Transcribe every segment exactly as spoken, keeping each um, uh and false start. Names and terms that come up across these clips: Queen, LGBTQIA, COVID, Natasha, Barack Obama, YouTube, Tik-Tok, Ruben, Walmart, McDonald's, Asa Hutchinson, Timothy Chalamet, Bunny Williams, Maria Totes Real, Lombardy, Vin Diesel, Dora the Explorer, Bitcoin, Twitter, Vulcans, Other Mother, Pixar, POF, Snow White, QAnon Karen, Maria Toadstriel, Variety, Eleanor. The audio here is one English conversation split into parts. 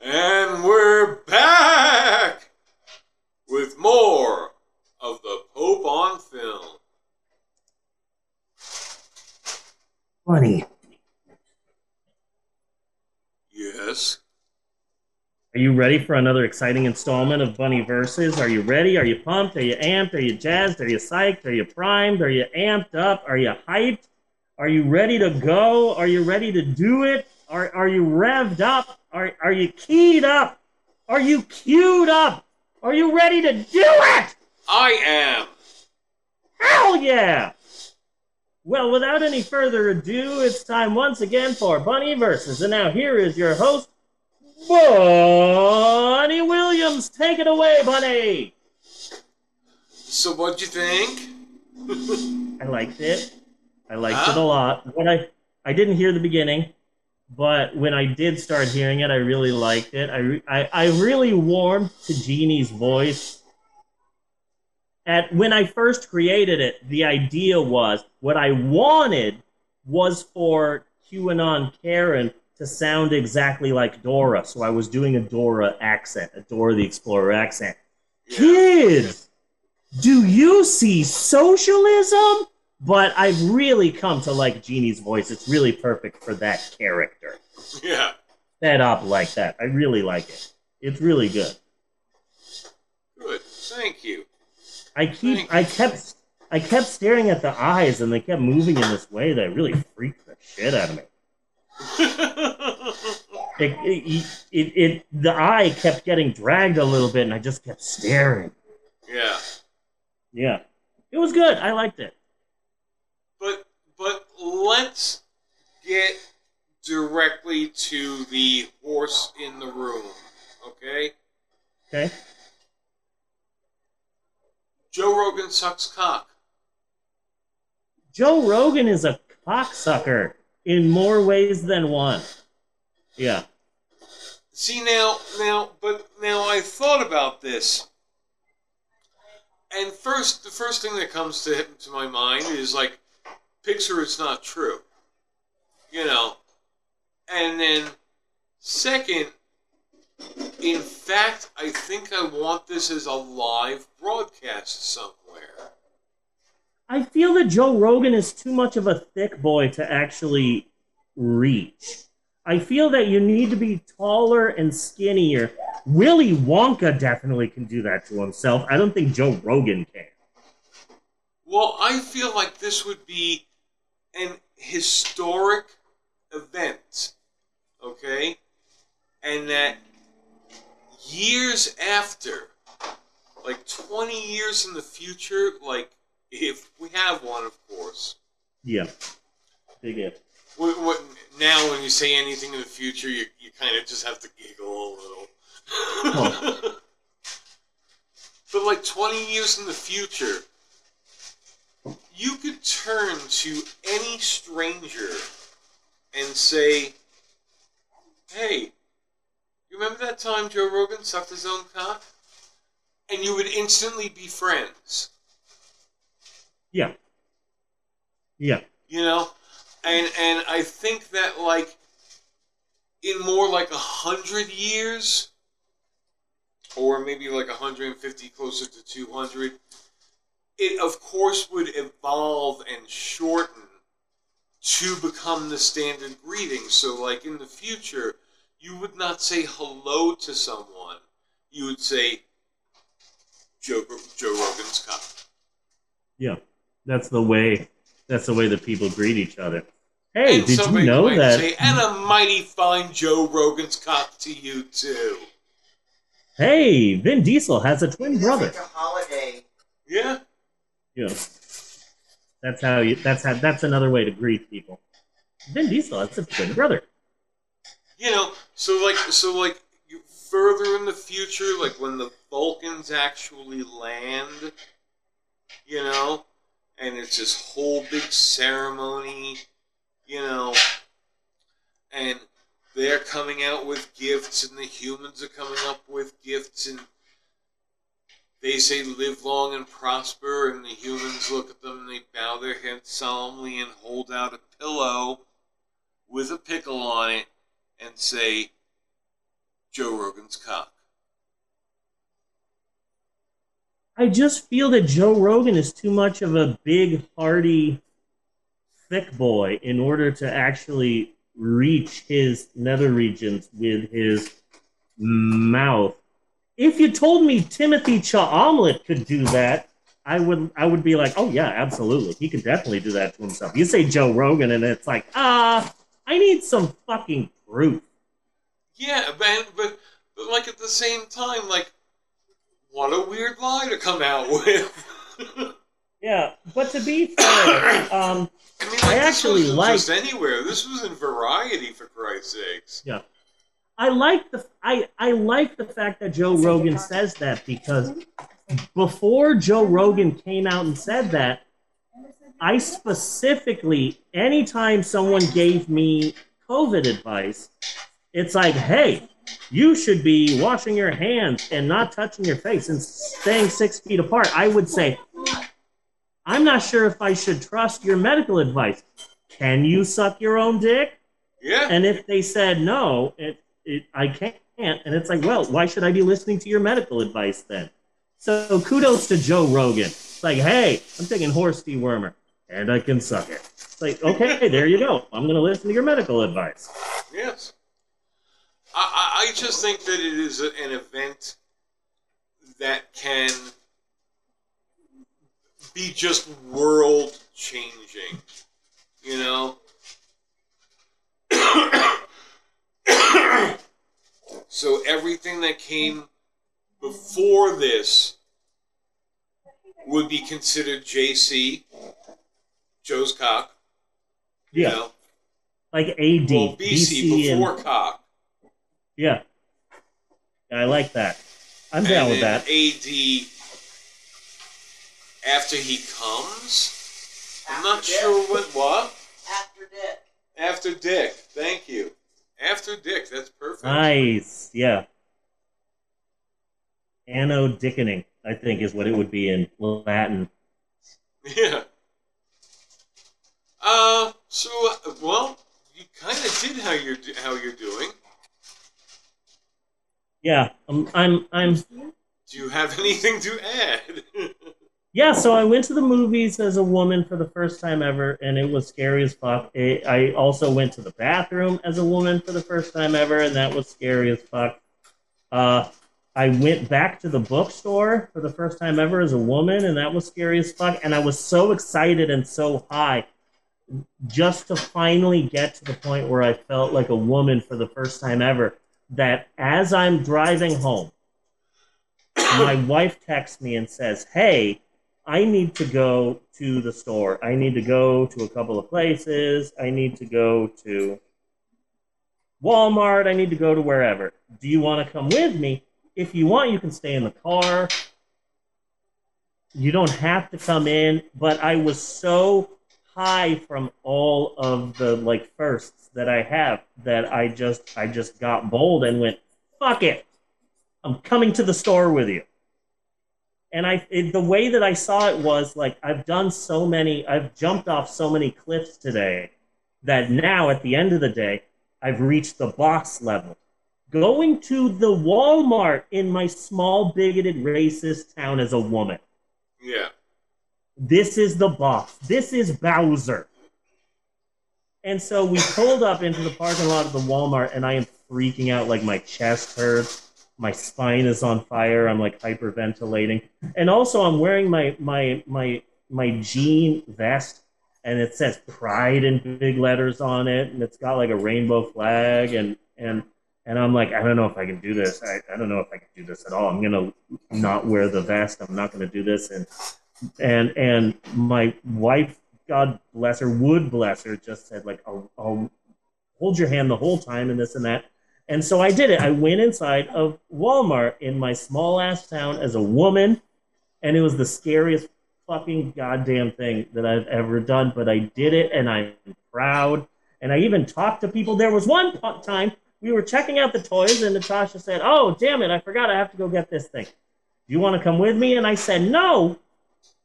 And we're back with more of the Pope on Film. Bunny. Yes. Are you ready for another exciting installment of Bunny Versus? Are you ready? Are you pumped? Are you amped? Are you jazzed? Are you psyched? Are you primed? Are you amped up? Are you hyped? Are you ready to go? Are you ready to do it? Are are you revved up? Are are you keyed up? Are you queued up? Are you ready to do it? I am. Hell yeah! Well, without any further ado, it's time once again for Bunny Versus, and now here is your host, Bunny Williams. Take it away, Bunny. So, what'd you think? I liked it. I liked huh? it a lot. When I I didn't hear the beginning. But when I did start hearing it, I really liked it. I, re I, I really warmed to Jeannie's voice. At, when I first created it, the idea was, what I wanted was for QAnon Karen to sound exactly like Dora. So I was doing a Dora accent, a Dora the Explorer accent. Kids, do you see socialism? But I've really come to like Jeannie's voice. It's really perfect for that character. Yeah. Set up like that. I really like it. It's really good. Good. Thank you. I keep Thank I you. kept I kept staring at the eyes and they kept moving in this way that really freaked the shit out of me. it, it, it, it the eye kept getting dragged a little bit and I just kept staring. Yeah. Yeah. It was good. I liked it. But but let's get directly to the horse in the room, okay? Okay. Joe Rogan sucks cock. Joe Rogan is a cocksucker in more ways than one. Yeah. See now now but now I thought about this. And first the first thing that comes to to my mind is like, Pixar is not true, you know. And then, second, in fact, I think I want this as a live broadcast somewhere. I feel that Joe Rogan is too much of a thick boy to actually reach. I feel that you need to be taller and skinnier. Willy Wonka definitely can do that to himself. I don't think Joe Rogan can. Well, I feel like this would be an historic event, okay? And that years after, like twenty years in the future, like if we have one, of course. Yeah. Big if. What, what, now when you say anything in the future, you, you kind of just have to giggle a little. Oh. But like twenty years in the future, you could turn to any stranger and say, hey, you remember that time Joe Rogan sucked his own cock? And you would instantly be friends. Yeah. Yeah. You know? And and I think that, like, in more like a hundred years, or maybe like a hundred and fifty, closer to two hundred, it, of course, would evolve and shorten to become the standard greeting. So, like, in the future, you would not say hello to someone. You would say, Joe, Joe Rogan's cock. Yeah, that's the way That's the way that people greet each other. Hey, and did you know that? Say, and a mighty fine Joe Rogan's cock to you, too. Hey, Vin Diesel has a twin brother. It's like a holiday. Yeah. Yeah, that's how you. That's how. That's another way to greet people. Vin Diesel, that's a twin brother. You know, so like, so like, you, further in the future, like when the Vulcans actually land, you know, and it's this whole big ceremony, you know, and they're coming out with gifts, and the humans are coming up with gifts, and they say, live long and prosper, and the humans look at them and they bow their heads solemnly and hold out a pillow with a pickle on it and say, Joe Rogan's cock? I just feel that Joe Rogan is too much of a big, hearty, thick boy in order to actually reach his nether regions with his mouth. If you told me Timothy Chalamet could do that, I would I would be like, oh yeah, absolutely. He could definitely do that to himself. You say Joe Rogan and it's like, ah, uh, I need some fucking proof. Yeah, but, but but like at the same time, like, what a weird lie to come out with. Yeah, but to be fair, um, I mean, like, I actually like this wasn't just anywhere. This was in Variety, for Christ's sakes. Yeah. I like the I, I like the fact that Joe Rogan says that, because before Joe Rogan came out and said that, I specifically, anytime someone gave me COVID advice, it's like, hey, you should be washing your hands and not touching your face and staying six feet apart. I would say, I'm not sure if I should trust your medical advice. Can you suck your own dick? Yeah. And if they said no, it It, I can't, and it's like, well, why should I be listening to your medical advice then? So kudos to Joe Rogan. It's like, hey, I'm taking horse dewormer, and I can suck it. It's like, okay, there you go. I'm going to listen to your medical advice. Yes. I, I just think that it is a, an event that can be just world-changing, you know? So everything that came before this would be considered J C, Joe's cock. Yeah. You know? Like A D. Well, B C, B C before and... cock. Yeah. I like that. I'm down and with that. A D after he comes? After I'm not dick. sure what what? After dick. After dick. Thank you. After dick, that's perfect. Nice, yeah. Anno dickening, I think, is what it would be in Latin. Yeah. Uh, so, uh, well, you kind of did how you're how you're doing. Yeah, um, I'm. I'm. Do you have anything to add? Yeah, so I went to the movies as a woman for the first time ever, and it was scary as fuck. It, I also went to the bathroom as a woman for the first time ever, and that was scary as fuck. Uh, I went back to the bookstore for the first time ever as a woman, and that was scary as fuck. And I was so excited and so high just to finally get to the point where I felt like a woman for the first time ever that as I'm driving home, my wife texts me and says, hey, I need to go to the store. I need to go to a couple of places. I need to go to Walmart. I need to go to wherever. Do you want to come with me? If you want, you can stay in the car. You don't have to come in. But I was so high from all of the like firsts that I have that I just I just got bold and went, fuck it. I'm coming to the store with you. And I, it, the way that I saw it was, like, I've done so many, I've jumped off so many cliffs today that now, at the end of the day, I've reached the boss level. Going to the Walmart in my small, bigoted, racist town as a woman. Yeah. This is the boss. This is Bowser. And so we pulled up into the parking lot of the Walmart, and I am freaking out, like, my chest hurts. My spine is on fire. I'm like hyperventilating, and also I'm wearing my my my my jean vest, and it says "Pride" in big letters on it, and it's got like a rainbow flag, and and and I'm like, I don't know if I can do this. I, I don't know if I can do this at all. I'm gonna not wear the vest. I'm not gonna do this, and and and my wife, God bless her, would bless her, just said like, I'll, I'll hold your hand the whole time, and this and that. And so I did it. I went inside of Walmart in my small-ass town as a woman, and it was the scariest fucking goddamn thing that I've ever done, but I did it, and I'm proud, and I even talked to people. There was one time we were checking out the toys, and Natasha said, oh, damn it, I forgot I have to go get this thing. Do you want to come with me? And I said, no,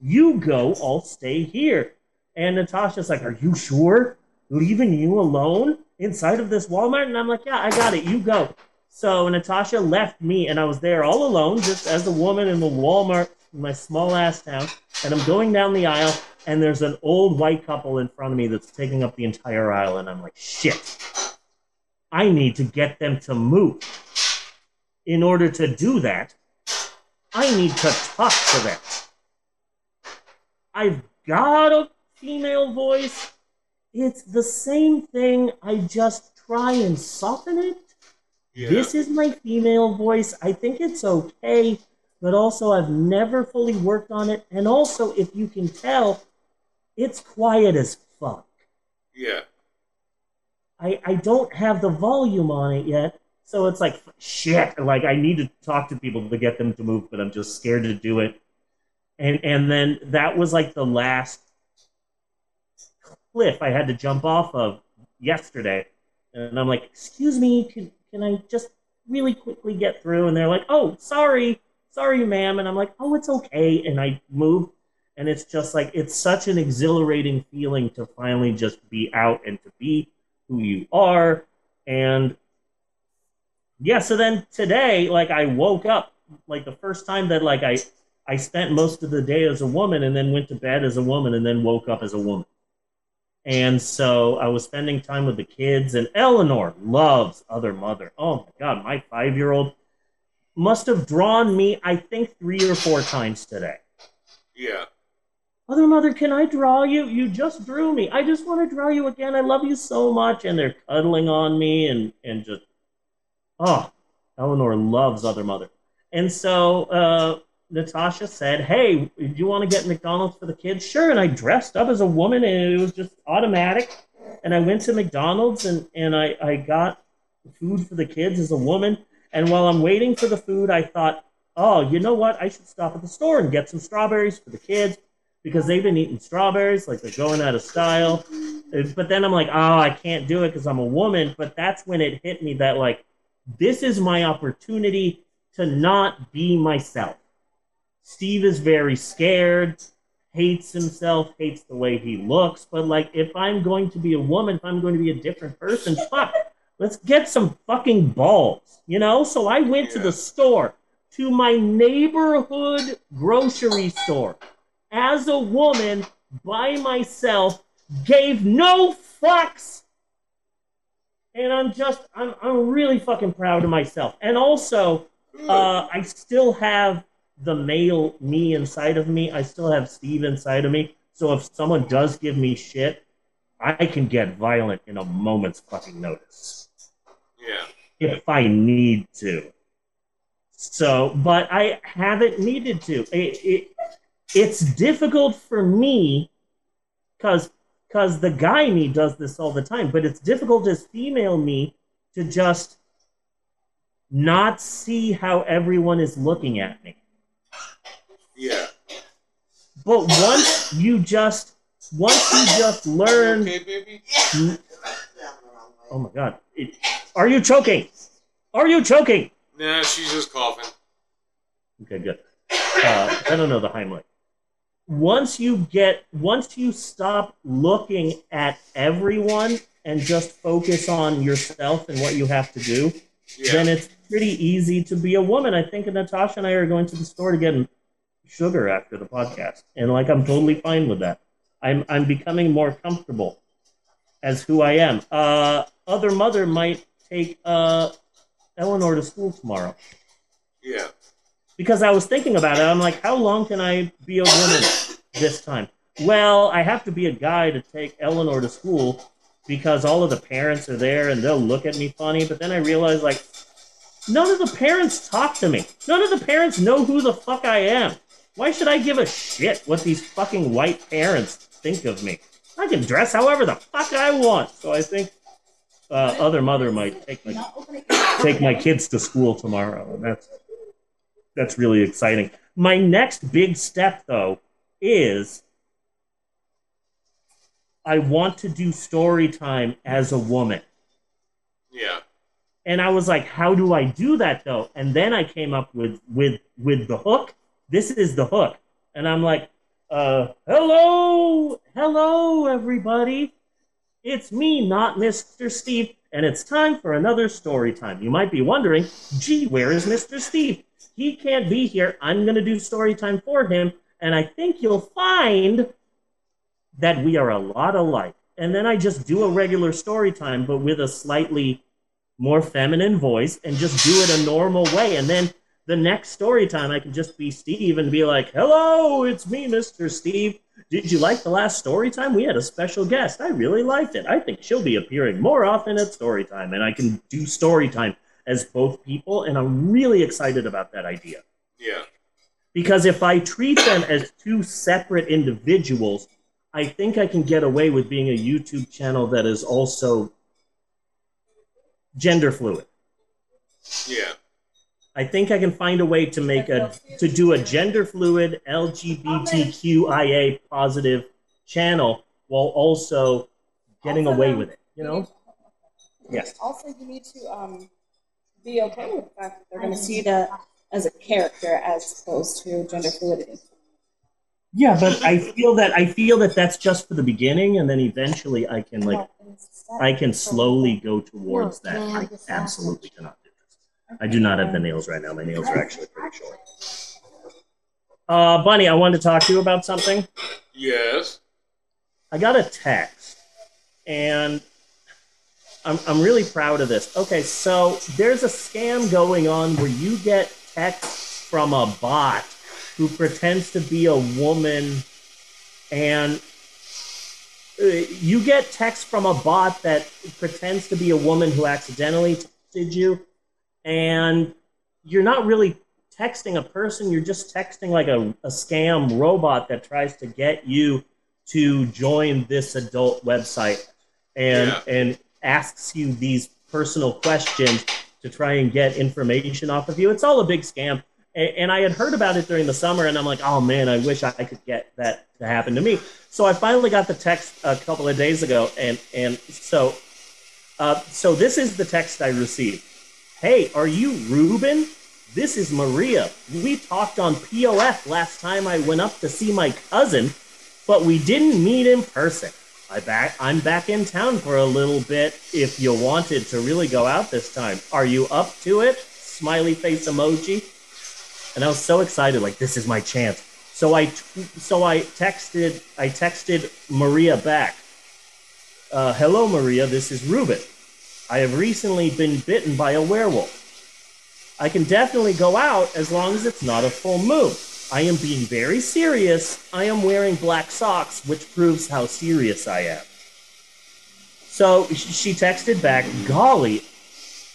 you go. I'll stay here. And Natasha's like, are you sure? Leaving you alone? Inside of this Walmart? And I'm like, yeah, I got it. You go. So Natasha left me, and I was there all alone, just as a woman in the Walmart, in my small-ass town, and I'm going down the aisle, and there's an old white couple in front of me that's taking up the entire aisle, and I'm like, shit, I need to get them to move. In order to do that, I need to talk to them. I've got a female voice. It's the same thing. I just try and soften it. Yeah. This is my female voice. I think it's okay, but also I've never fully worked on it. And also, if you can tell, it's quiet as fuck. Yeah. I, I don't have the volume on it yet, so it's like, shit, like I need to talk to people to get them to move, but I'm just scared to do it. And and then that was like the last cliff I had to jump off of yesterday. And I'm like, excuse me, can, can I just really quickly get through? And they're like, oh, sorry, sorry, ma'am. And I'm like, oh, it's okay. And I moved. And it's just like, it's such an exhilarating feeling to finally just be out and to be who you are. And yeah, so then today, like I woke up, like the first time that like I... I spent most of the day as a woman and then went to bed as a woman and then woke up as a woman. And so I was spending time with the kids, and Eleanor loves Other Mother. Oh, my God, my five-year-old must have drawn me, I think, three or four times today. Yeah. Other Mother, can I draw you? You just drew me. I just want to draw you again. I love you so much. And they're cuddling on me and, and just, oh, Eleanor loves Other Mother. And so... uh Natasha said, hey, do you want to get McDonald's for the kids? Sure, and I dressed up as a woman, and it was just automatic. And I went to McDonald's, and, and I, I got food for the kids as a woman. And while I'm waiting for the food, I thought, oh, you know what? I should stop at the store and get some strawberries for the kids because they've been eating strawberries, like they're going out of style. But then I'm like, oh, I can't do it because I'm a woman. But that's when it hit me that, like, this is my opportunity to not be myself. Steve is very scared, hates himself, hates the way he looks. But, like, if I'm going to be a woman, if I'm going to be a different person, fuck, let's get some fucking balls, you know? So I went to the store, to my neighborhood grocery store, as a woman, by myself, gave no fucks. And I'm just, I'm, I'm really fucking proud of myself. And also, uh, I still have... the male me inside of me. I still have Steve inside of me. So if someone does give me shit, I can get violent in a moment's fucking notice. Yeah. If I need to. So, but I haven't needed to. It, it, it's difficult for me because because the guy me does this all the time, but it's difficult as female me to just not see how everyone is looking at me. Yeah. But once you just, once you just learn. Okay, baby? Yeah. Oh my God! It, are you choking? Are you choking? Nah, she's just coughing. Okay, good. Uh, I don't know the Heimlich. Once you get, once you stop looking at everyone and just focus on yourself and what you have to do, yeah. Then it's pretty easy to be a woman. I think Natasha and I are going to the store to get sugar after the podcast, and like I'm totally fine with that. I'm I'm becoming more comfortable as who I am. Uh, Other Mother might take uh, Eleanor to school tomorrow. Yeah. Because I was thinking about it, I'm like, how long can I be a woman this time? Well, I have to be a guy to take Eleanor to school because all of the parents are there and they'll look at me funny. But then I realized, like, none of the parents talk to me. None of the parents know who the fuck I am. Why should I give a shit what these fucking white parents think of me? I can dress however the fuck I want. So I think uh, Other Mother might take my, take my kids to school tomorrow. And that's, that's really exciting. My next big step, though, is I want to do story time as a woman. Yeah. And I was like, how do I do that, though? And then I came up with, with, with the hook. This is the hook. And I'm like, uh, hello, hello, everybody. It's me, not Mister Steve, and it's time for another story time. You might be wondering, gee, where is Mister Steve? He can't be here. I'm going to do story time for him, and I think you'll find that we are a lot alike. And then I just do a regular story time, but with a slightly more feminine voice, and just do it a normal way. And then the next story time, I can just be Steve and be like, hello, it's me, Mister Steve. Did you like the last story time? We had a special guest. I really liked it. I think she'll be appearing more often at story time, and I can do story time as both people, and I'm really excited about that idea. Yeah. Because if I treat them as two separate individuals, I think I can get away with being a YouTube channel that is also gender fluid. Yeah. I think I can find a way to make a to do a gender fluid L G B T Q I A positive channel while also getting also, away with it, you know? Yes. Also, you need to um, be okay with the fact that they're going to see that as a character as opposed to gender fluidity. Yeah, but I feel that I feel that that's just for the beginning, and then eventually I can like I can slowly go towards that. I absolutely cannot do this. I do not have the nails right now. My nails are actually pretty short. Uh, Bunny, I wanted to talk to you about something. Yes. I got a text, and I'm I'm really proud of this. Okay, so there's a scam going on where you get texts from a bot who pretends to be a woman, and uh, you get text from a bot that pretends to be a woman who accidentally texted you, and you're not really texting a person, you're just texting like a, a scam robot that tries to get you to join this adult website and, yeah. and asks you these personal questions to try and get information off of you. It's all a big scam. And I had heard about it during the summer, and I'm like, oh, man, I wish I could get that to happen to me. So I finally got the text a couple of days ago, and, and so uh, so this is the text I received. Hey, are you Ruben? This is Maria. We talked on P O F last time I went up to see my cousin, but we didn't meet in person. I back, I'm back in town for a little bit if you wanted to really go out this time. Are you up to it? Smiley face emoji. And I was so excited, like, this is my chance. So I, so I texted, I texted Maria back. Uh, Hello, Maria, this is Ruben. I have recently been bitten by a werewolf. I can definitely go out as long as it's not a full moon. I am being very serious. I am wearing black socks, which proves how serious I am. So she texted back, golly,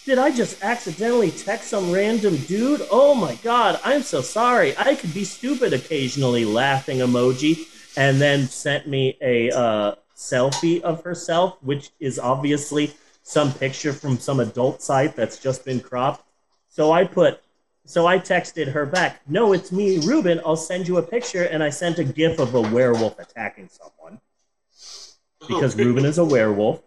did I just accidentally text some random dude? Oh my God, I'm so sorry. I could be stupid occasionally, laughing emoji, and then sent me a uh, selfie of herself, which is obviously some picture from some adult site that's just been cropped. So I put, so I texted her back, no, it's me, Ruben, I'll send you a picture, and I sent a GIF of a werewolf attacking someone, because Ruben is a werewolf.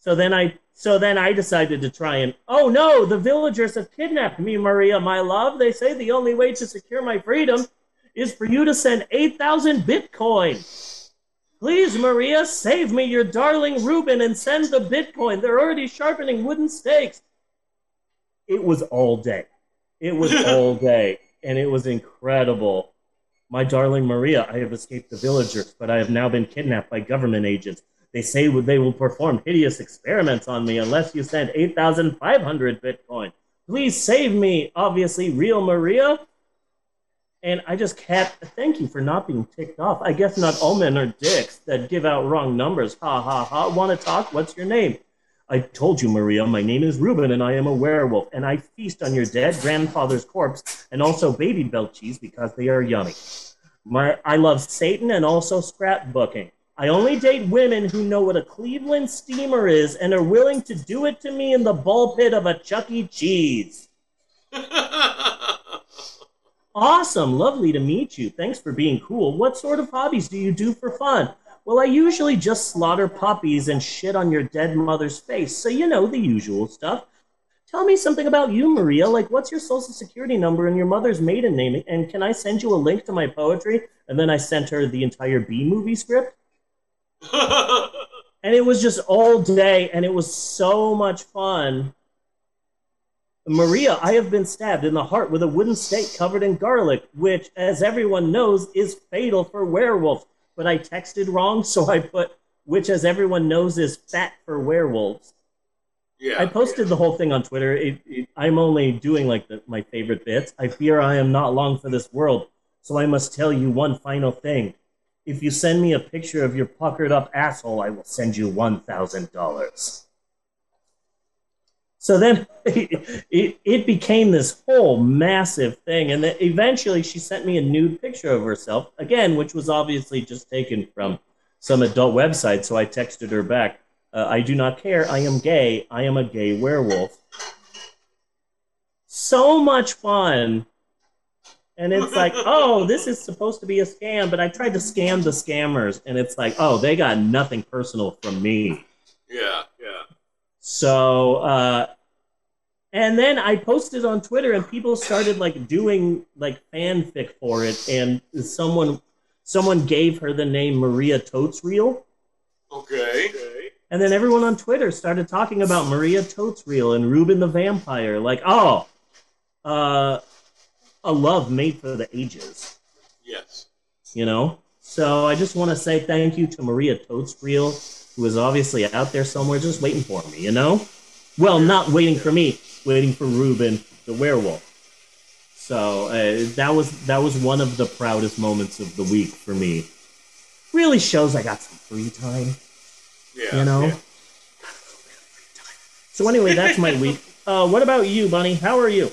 So then I so then I decided to try and, oh no, the villagers have kidnapped me, Maria, my love. They say the only way to secure my freedom is for you to send eight thousand Bitcoin. Please, Maria, save me, your darling Ruben, and send the Bitcoin. They're already sharpening wooden stakes. It was all day. It was all day, and it was incredible. My darling Maria, I have escaped the villagers, but I have now been kidnapped by government agents. They say they will perform hideous experiments on me unless you send eight thousand five hundred Bitcoin. Please save me, obviously, real Maria. And I just kept, thank you for not being ticked off. I guess not all men are dicks that give out wrong numbers. Ha, ha, ha. Want to talk? What's your name? I told you, Maria, my name is Ruben, and I am a werewolf, and I feast on your dead grandfather's corpse and also baby belt cheese because they are yummy. My, I love Satan and also scrapbooking. I only date women who know what a Cleveland steamer is and are willing to do it to me in the ball pit of a Chuck E. Cheese. Awesome. Lovely to meet you. Thanks for being cool. What sort of hobbies do you do for fun? Well, I usually just slaughter puppies and shit on your dead mother's face, so you know, the usual stuff. Tell me something about you, Maria. Like, what's your social security number and your mother's maiden name? And can I send you a link to my poetry? And then I sent her the entire B movie script. And it was just all day, and it was so much fun. Maria, I have been stabbed in the heart with a wooden stake covered in garlic, which, as everyone knows, is fatal for werewolves. But I texted wrong, so I put, which, as everyone knows, is fat for werewolves. Yeah, I posted yeah. the whole thing on Twitter. It, it, I'm only doing, like, the, my favorite bits. I fear I am not long for this world, so I must tell you one final thing. If you send me a picture of your puckered up asshole, I will send you one thousand dollars. So then it, it, it became this whole massive thing. And then eventually she sent me a nude picture of herself, again, which was obviously just taken from some adult website. So I texted her back, uh, I do not care. I am gay. I am a gay werewolf. So much fun. And it's like, oh, this is supposed to be a scam, but I tried to scam the scammers, and it's like, oh, they got nothing personal from me. Yeah, yeah. So, uh, and then I posted on Twitter, and people started, like, doing, like, fanfic for it, and someone someone gave her the name Maria Totes Real. Okay. And then everyone on Twitter started talking about Maria Totes Real and Ruben the Vampire, like, oh, uh... a love made for the ages. Yes. You know? So I just want to say thank you to Maria Toadstriel, who is obviously out there somewhere just waiting for me, you know? Well, not waiting for me, waiting for Ruben the werewolf. So uh, that was that was one of the proudest moments of the week for me. Really shows I got some free time. Yeah. You know? Yeah. So anyway, that's my week. Uh, what about you, Bunny? How are you?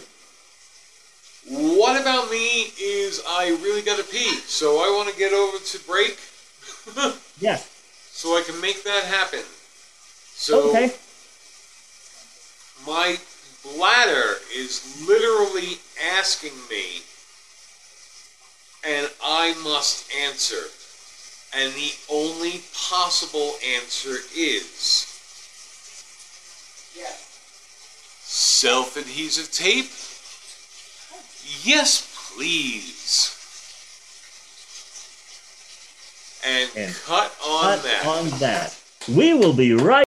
What about me is I really gotta pee, so I want to get over to break. Yeah. So I can make that happen. So okay. My bladder is literally asking me, and I must answer. And the only possible answer is yeah. self-adhesive tape. Yes, please. And, and cut on cut that. on that. We will be right